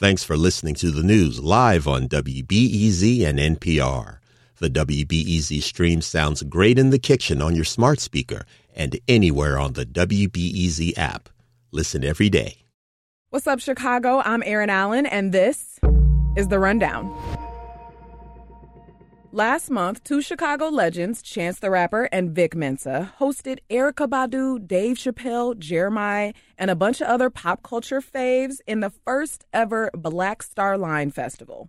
Thanks for listening to the news live on WBEZ and NPR. The WBEZ stream sounds great in the kitchen on your smart speaker and anywhere on the WBEZ app. Listen every day. What's up, Chicago? I'm Erin Allen, and this is The Rundown. Last month, two Chicago legends, Chance the Rapper and Vic Mensa, hosted Erykah Badu, Dave Chappelle, Jeremiah, and a bunch of other pop culture faves in the first ever Black Star Line Festival.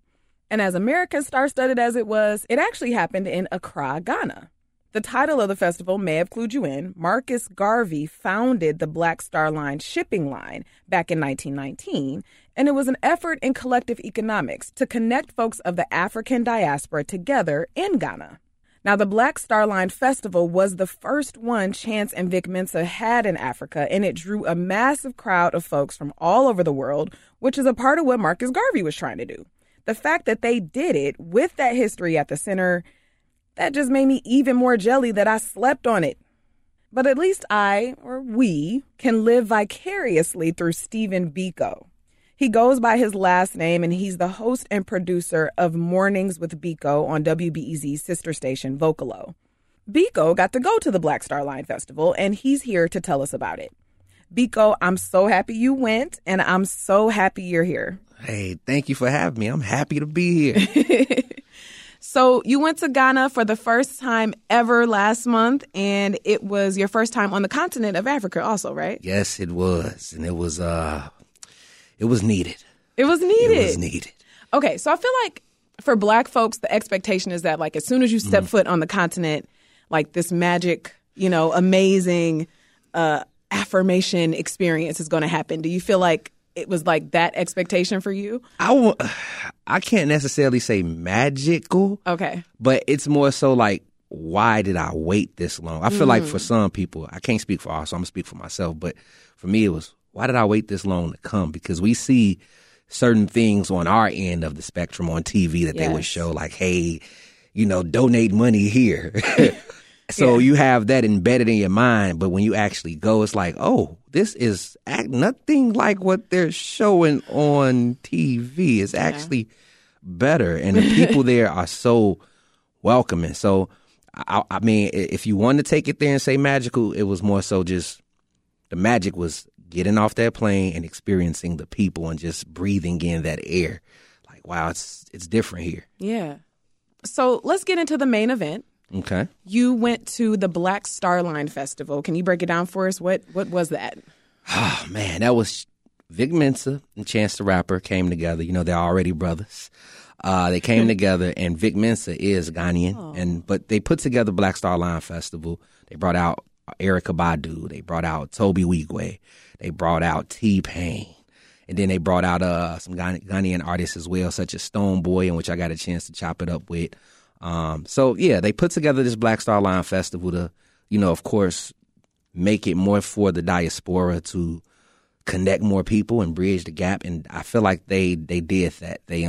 And as American star-studded as it was, it actually happened in Accra, Ghana. The title of the festival may have clued you in. Marcus Garvey founded the Black Star Line shipping line back in 1919, and it was an effort in collective economics to connect folks of the African diaspora together in Ghana. Now, the Black Star Line Festival was the first one Chance and Vic Mensa had in Africa, and it drew a massive crowd of folks from all over the world, which is a part of what Marcus Garvey was trying to do. The fact that they did it with that history at the center, that just made me even more jelly that I slept on it. But at least I, or we, can live vicariously through Stephen Biko. He goes by his last name, and he's the host and producer of Mornings with Biko on WBEZ's sister station, Vocalo. Biko got to go to the Black Star Line Festival, and he's here to tell us about it. Biko, I'm so happy you went, and I'm so happy you're here. Hey, thank you for having me. I'm happy to be here. So you went to Ghana for the first time ever last month, and it was your first time on the continent of Africa also, right? Yes, it was. And it was needed. It was needed. It was needed. Okay, so I feel like for Black folks, the expectation is that, like, as soon as you step foot on the continent, like, this magic, you know, amazing affirmation experience is going to happen. Do you feel like it was like that expectation for you? I can't necessarily say magical. Okay. But it's more so like, why did I wait this long? I feel like for some people, I can't speak for all, so I'm going to speak for myself. But for me, it was, why did I wait this long to come? Because we see certain things on our end of the spectrum on TV that they would show, like, hey, you know, donate money here. So you have that embedded in your mind. But when you actually go, it's like, oh, this is nothing like what they're showing on TV. It's actually better. And the people there are so welcoming. So, I mean, if you want to take it there and say magical, it was more so just the magic was getting off that plane and experiencing the people and just breathing in that air. Like, wow, it's different here. Yeah. So let's get into the main event. Okay. You went to the Black Star Line Festival. Can you break it down for us? What was that? Oh, man, that was Vic Mensa and Chance the Rapper came together. You know, they're already brothers. They came together, and Vic Mensa is Ghanaian. Oh. But they put together Black Star Line Festival. They brought out Erykah Badu. They brought out Tobe Nwigwe. They brought out T Pain. And then they brought out some Ghanaian artists as well, such as Stonebwoy, in which I got a chance to chop it up with. They put together this Black Star Line Festival to, you know, of course, make it more for the diaspora to connect more people and bridge the gap. And I feel like they did that. They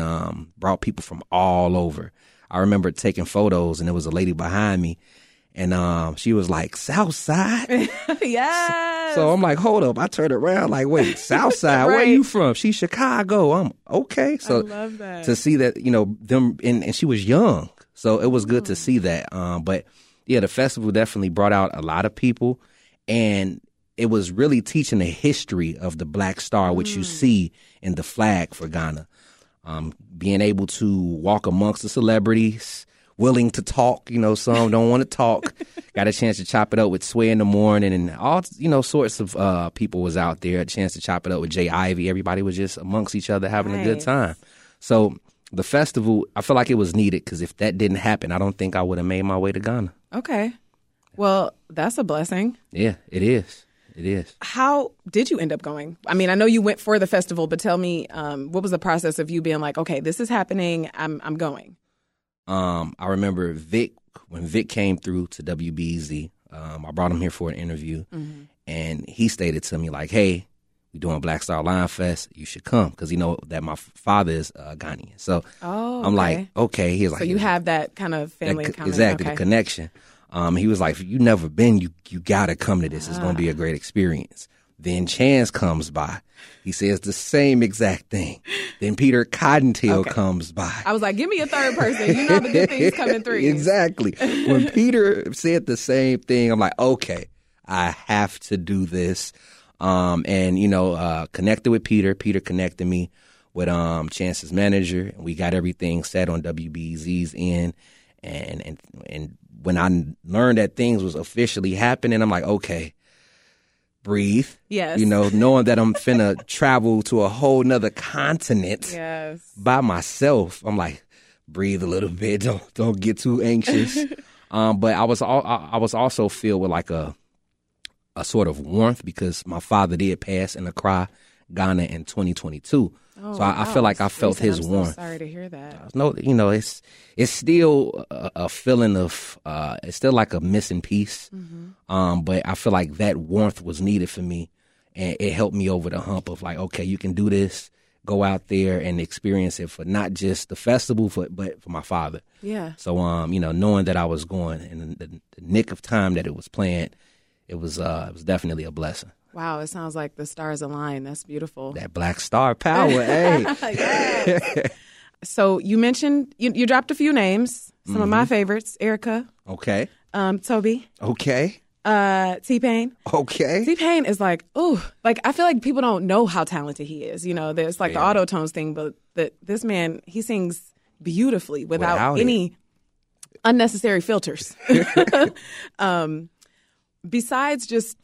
brought people from all over. I remember taking photos, and there was a lady behind me, and she was like, Southside? Yes. So I'm like, hold up. I turned around like, wait, Southside, right. Where you from? She's Chicago. I'm okay. So I love that. To see that, you know, them, and she was young. So it was good to see that. The festival definitely brought out a lot of people. And it was really teaching the history of the Black Star, which you see in the flag for Ghana. Being able to walk amongst the celebrities, willing to talk. You know, some don't want to talk. Got a chance to chop it up with Sway in the Morning, and all, you know, sorts of people was out there. A chance to chop it up with Jay Ivy. Everybody was just amongst each other having a good time. So the festival, I feel like it was needed, because if that didn't happen, I don't think I would have made my way to Ghana. Okay. Well, that's a blessing. Yeah, it is. It is. How did you end up going? I mean, I know you went for the festival, but tell me, what was the process of you being like, okay, this is happening, I'm going? I remember when Vic came through to WBEZ, I brought him here for an interview, and he stated to me, like, hey, we're doing Black Star Line Fest. You should come, because you know that my father is Ghanaian. So I'm like, okay. He was like, so you have that kind of family connection. Exactly, the connection. He was like, if you've never been, you got to come to this. It's going to be a great experience. Then Chance comes by. He says the same exact thing. Then Peter Cottontail comes by. I was like, give me a third person. You know the good things come in threes. Exactly. When Peter said the same thing, I'm like, okay, I have to do this. And, you know, connected with Peter. Peter connected me with Chance's manager. And we got everything set on WBEZ's end. And when I learned that things was officially happening, I'm like, okay, breathe. Yes. You know, knowing that I'm finna travel to a whole nother continent by myself, I'm like, breathe a little bit. Don't get too anxious. But I was also filled with like a sort of warmth because my father did pass in Accra, Ghana in 2022. Oh, so I feel like I felt his warmth. So sorry to hear that. No, you know, it's still a feeling of it's still like a missing piece. Mm-hmm. But I feel like that warmth was needed for me, and it helped me over the hump of like, okay, you can do this. Go out there and experience it for not just the festival, but for my father. Yeah. So you know, knowing that I was going in the nick of time that it was planned, it was definitely a blessing. Wow, it sounds like the stars align. That's beautiful. That Black Star power, hey. Yes. So you mentioned, you dropped a few names, some of my favorites, Erykah. Okay. Tobe. Okay. T Pain. Okay. T Pain is like, ooh, like I feel like people don't know how talented he is. You know, there's like the autotones thing, but this man, he sings beautifully without any unnecessary filters. Besides just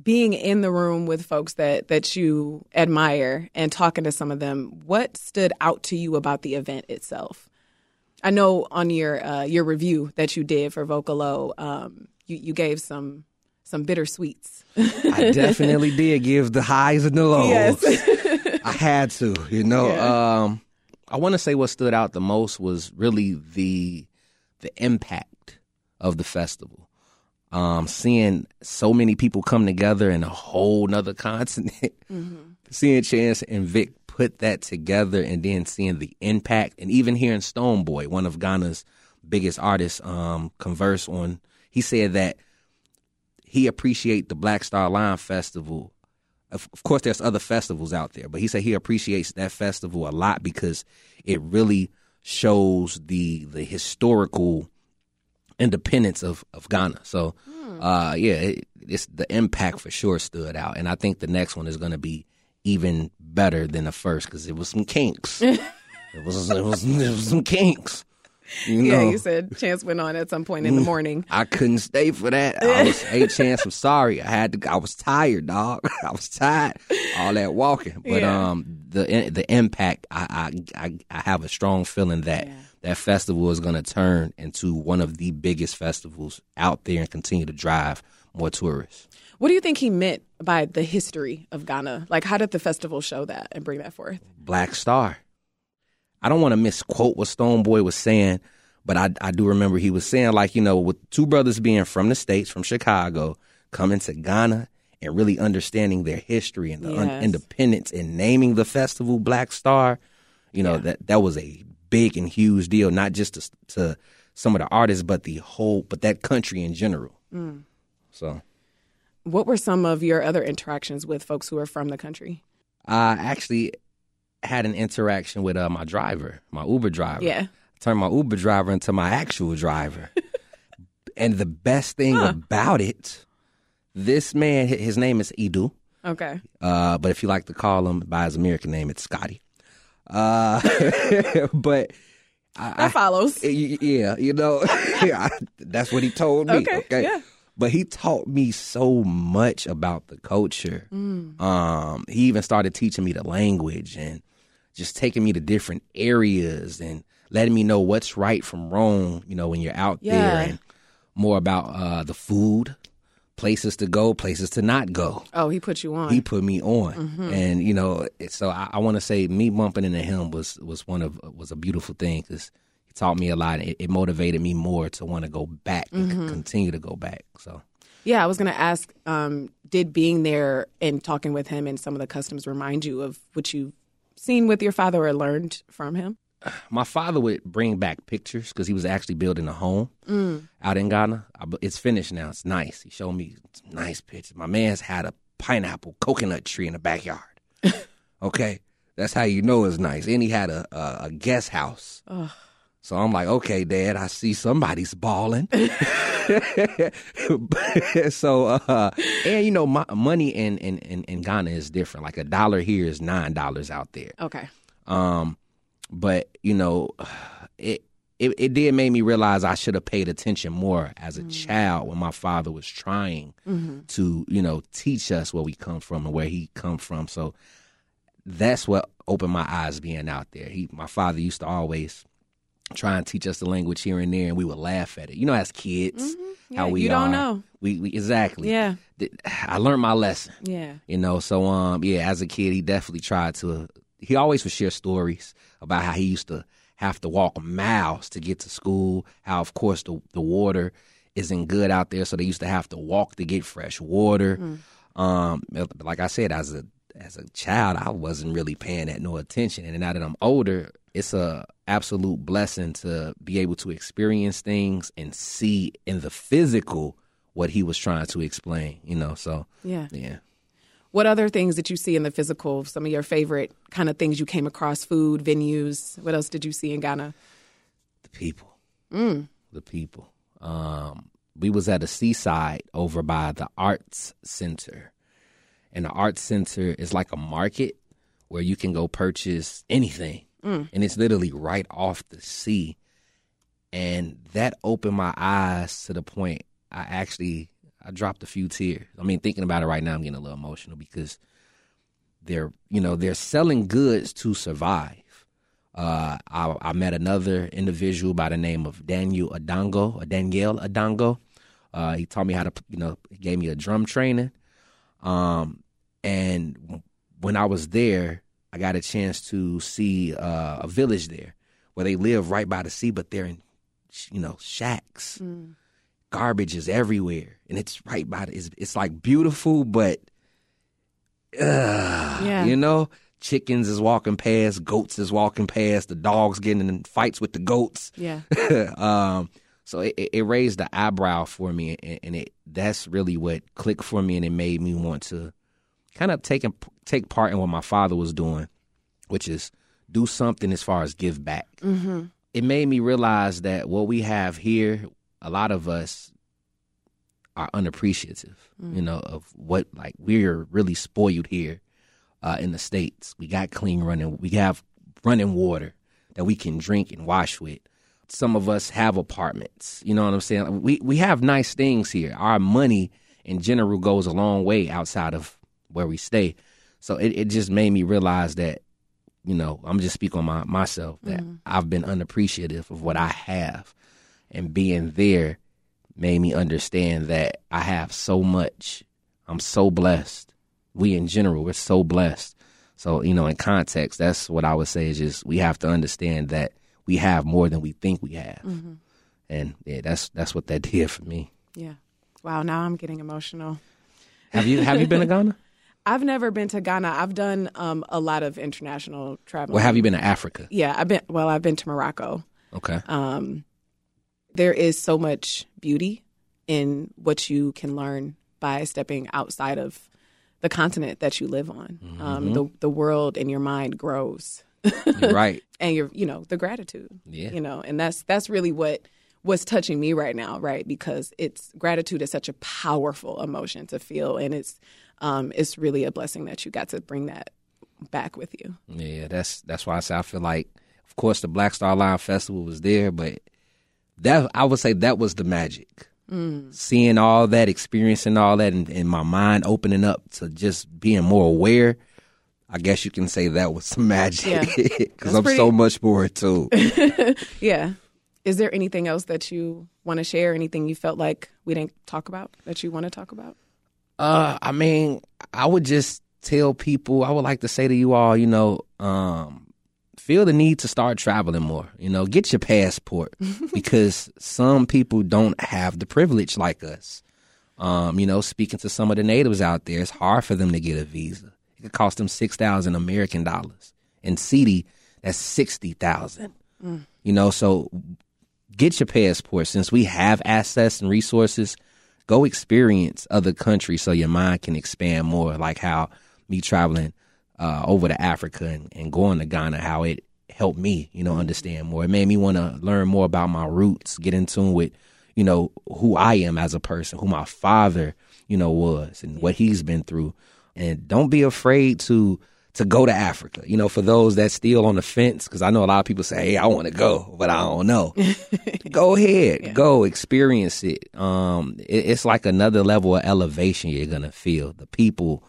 being in the room with folks that you admire and talking to some of them, what stood out to you about the event itself? I know on your review that you did for Vocalo, you gave some bittersweets. I definitely did give the highs and the lows. Yes. I had to, you know. Yeah. I want to say what stood out the most was really the impact of the festival. Seeing so many people come together in a whole nother continent, seeing Chance and Vic put that together and then seeing the impact and even hearing Stonebwoy, one of Ghana's biggest artists, converse on, he said that he appreciate the Black Star Line Festival. Of course, there's other festivals out there, but he said he appreciates that festival a lot because it really shows the historical independence of Ghana. So, it's the impact for sure stood out. And I think the next one is going to be even better than the first because it was some kinks. it was some kinks. You know? Yeah, you said Chance went on at some point in the morning. I couldn't stay for that. I was, hey, Chance, I'm sorry. I was tired, dog. I was tired. All that walking. But the impact, I have a strong feeling that that festival is going to turn into one of the biggest festivals out there and continue to drive more tourists. What do you think he meant by the history of Ghana? Like, how did the festival show that and bring that forth? Black Star. I don't want to misquote what Stonebwoy was saying, but I do remember he was saying, like, you know, with two brothers being from the States, from Chicago, coming to Ghana and really understanding their history and the independence and naming the festival Black Star, you know, that was a big and huge deal, not just to some of the artists, but but that country in general. Mm. So, what were some of your other interactions with folks who are from the country? I actually had an interaction with my Uber driver. Yeah, I turned my Uber driver into my actual driver. And the best thing about it, this man, his name is Edu. Okay. But if you like to call him by his American name, it's Scotty. But that follows. Yeah, you know, that's what he told me. Okay. Yeah. But he taught me so much about the culture. Mm. He even started teaching me the language and just taking me to different areas and letting me know what's right from wrong, you know, when you're out there, and more about the food, places to go, places to not go. Oh, he put you on. He put me on. Mm-hmm. And, you know, so I want to say me bumping into him was a beautiful thing because taught me a lot. It motivated me more to want to go back and continue to go back. So, yeah, I was going to ask, did being there and talking with him and some of the customs remind you of what you've seen with your father or learned from him? My father would bring back pictures because he was actually building a home out in Ghana. It's finished now. It's nice. He showed me some nice pictures. My man's had a pineapple coconut tree in the backyard. Okay. That's how you know it's nice. And he had a guest house. Ugh. So I'm like, okay, Dad, I see somebody's balling. So, and you know, money in Ghana is different. Like $1 here is $9 out there. Okay. But you know, it did make me realize I should have paid attention more as a child when my father was trying to, you know, teach us where we come from and where he come from. So that's what opened my eyes being out there. My father used to always try and teach us the language here and there, and we would laugh at it. You know, as kids, yeah, how we you don't know. We exactly. Yeah, I learned my lesson. Yeah, you know. So yeah, as a kid, he definitely tried to. He always would share stories about how he used to have to walk miles to get to school. How, of course, the water isn't good out there, so they used to have to walk to get fresh water. Like I said, as a child, I wasn't really paying that no attention, and now that I'm older, it's a absolute blessing to be able to experience things and see in the physical what he was trying to explain. You know, so yeah. What other things did you see in the physical? Some of your favorite kind of things you came across, food, venues. What else did you see in Ghana? The people. The people. We was at a seaside over by the Arts Center. And the Arts Center is like a market where you can go purchase anything. And it's literally right off the sea. And that opened my eyes to the point I dropped a few tears. I mean, thinking about it right now, I'm getting a little emotional because they're selling goods to survive. I met another individual by the name of Daniel Adongo. He taught me how to, gave me a drum training. And when I was there, I got a chance to see a village there where they live right by the sea, but they're in, shacks. Garbage is everywhere, and it's right by it's like beautiful, but chickens is walking past, goats is walking past, the dogs getting in fights with the goats. Yeah. So it raised the eyebrow for me, and that's really what clicked for me, and it made me want to kind of take part in what my father was doing, which is do something as far as give back. It made me realize that what we have here, a lot of us are unappreciative, of what, like, we're really spoiled here in the States. We got clean running. We have running water that we can drink and wash with. Some of us have apartments. You know what I'm saying? We have nice things here. Our money in general goes a long way outside of where we stay. So it just made me realize that, I'm just speaking on myself, that I've been unappreciative of what I have. And being there made me understand that I have so much. I'm so blessed. We in general, we're so blessed. So, in context, that's what I would say is just we have to understand that we have more than we think we have. And yeah, that's what that did for me. Yeah. Wow, now I'm getting emotional. Have you been to Ghana? I've never been to Ghana. I've done a lot of international travel. Well, have you been to Africa? Yeah, I've been to Morocco. Okay. There is so much beauty in what you can learn by stepping outside of the continent that you live on. The world in your mind grows. You're right. And the gratitude. Yeah. And that's really what's touching me right now, right? Because gratitude is such a powerful emotion to feel, and it's really a blessing that you got to bring that back with you. Yeah, that's why I say I feel like, of course, the Black Star Line Festival was there, but that I would say that was the magic. Seeing all that, experiencing all that, and my mind opening up to just being more aware. I guess you can say that was some magic because I'm so much more too. Yeah. Is there anything else that you want to share? Anything you felt like we didn't talk about that you want to talk about? I mean, I would just tell people, I would like to say to you all, feel the need to start traveling more. Get your passport because some people don't have the privilege like us. Speaking to some of the natives out there, it's hard for them to get a visa. It could cost them $6,000 American dollars, and CD, that's $60,000. So get your passport. Since we have access and resources, go experience other countries so your mind can expand more, like how me traveling over to Africa and going to Ghana, how it helped me, you know, understand more. It made me want to learn more about my roots, get in tune with, you know, who I am as a person, who my father, you know, was and what he's been through. And don't be afraid to go to Africa, you know, for those that's still on the fence, because I know a lot of people say, hey, I want to go, but I don't know. Go ahead, go experience it. It's like another level of elevation you're going to feel. The people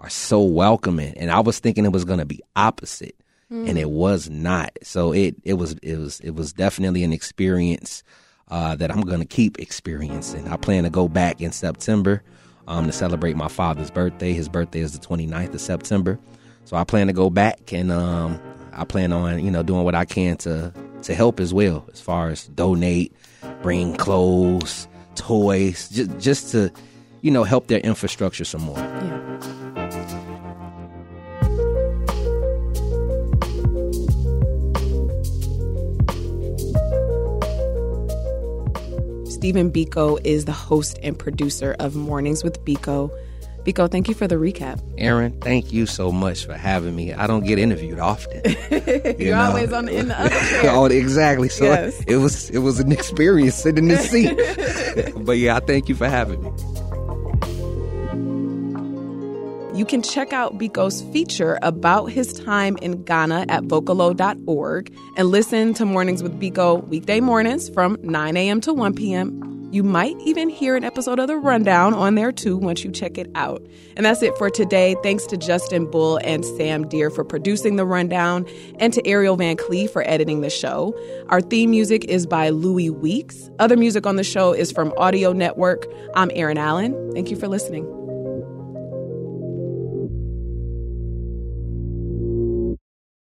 are so welcoming. And I was thinking it was going to be opposite, and it was not. So it was definitely an experience that I'm going to keep experiencing. I plan to go back in September to celebrate my father's birthday. His birthday is the 29th of September. So I plan to go back, and I plan on, you know, doing what I can to help as well, as far as donate, bring clothes, toys, just to, you know, help their infrastructure some more. Yeah. Stephen Biko is the host and producer of Mornings with Biko. Biko, thank you for the recap. Aaron, thank you so much for having me. I don't get interviewed often. You're always on in the other chair. Oh, exactly. So yes. It was an experience sitting in this seat. But yeah, I thank you for having me. You can check out Biko's feature about his time in Ghana at Vocalo.org and listen to Mornings with Biko weekday mornings from 9 a.m. to 1 p.m. You might even hear an episode of The Rundown on there, too, once you check it out. And that's it for today. Thanks to Justin Bull and Sam Deer for producing The Rundown and to Ariel Van Clee for editing the show. Our theme music is by Louis Weeks. Other music on the show is from Audio Network. I'm Erin Allen. Thank you for listening.